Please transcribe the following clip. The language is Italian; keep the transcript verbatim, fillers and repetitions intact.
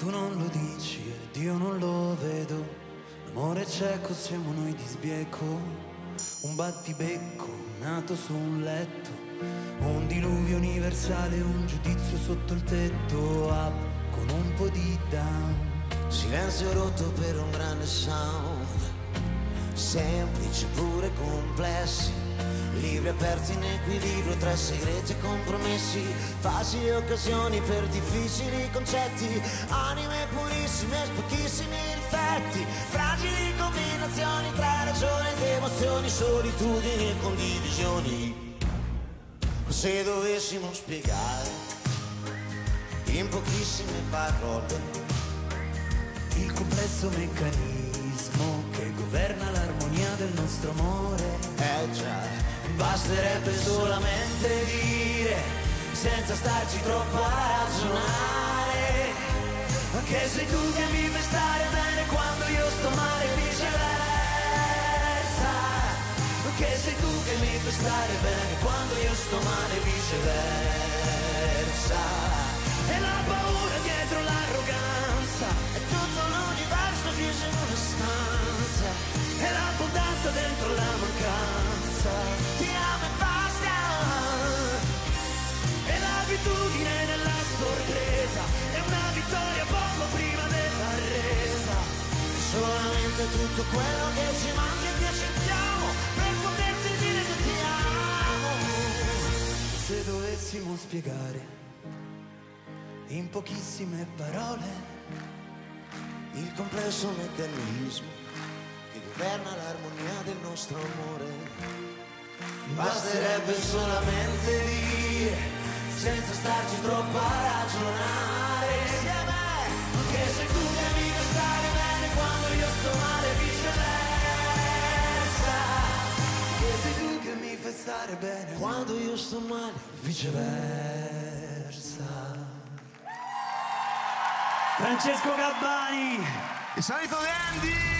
Tu non lo dici ed io non lo vedo. L'amore cieco siamo noi di sbieco. Un battibecco nato su un letto. Un diluvio universale, un giudizio sotto il tetto. Up con un po' di down. Silenzio rotto per un grande sound. Semplici pure complessi, libri aperti in equilibrio tra segreti e compromessi, facili occasioni per difficili concetti, anime purissime e pochissimi difetti, fragili combinazioni tra ragione ed emozioni, solitudini e condivisioni. Ma se dovessimo spiegare in pochissime parole il complesso meccanismo che governa l'armonia del nostro amore, eh già, basterebbe solamente dire, senza starci troppo a ragionare, che sei tu che mi fai stare bene quando io sto male e viceversa, che sei tu che mi fai stare bene quando io sto male e viceversa. E la paura dietro l'arroganza è tutto l'universo chiuso in una stanza, e l'abbondanza dentro la mancanza. L'abitudine nella sorpresa è una vittoria poco prima della resa. Solamente tutto quello che ci manca e che accettiamo per poterti dire che ti amo. Se dovessimo spiegare in pochissime parole il complesso meccanismo che governa l'armonia del nostro amore, basterebbe solamente dire, senza starci troppo a ragionare, che sei tu che mi fai stare bene quando io sto male e viceversa, che sei tu che mi fai stare bene quando io sto male e viceversa. Francesco Gabbani, Saluto Dandy.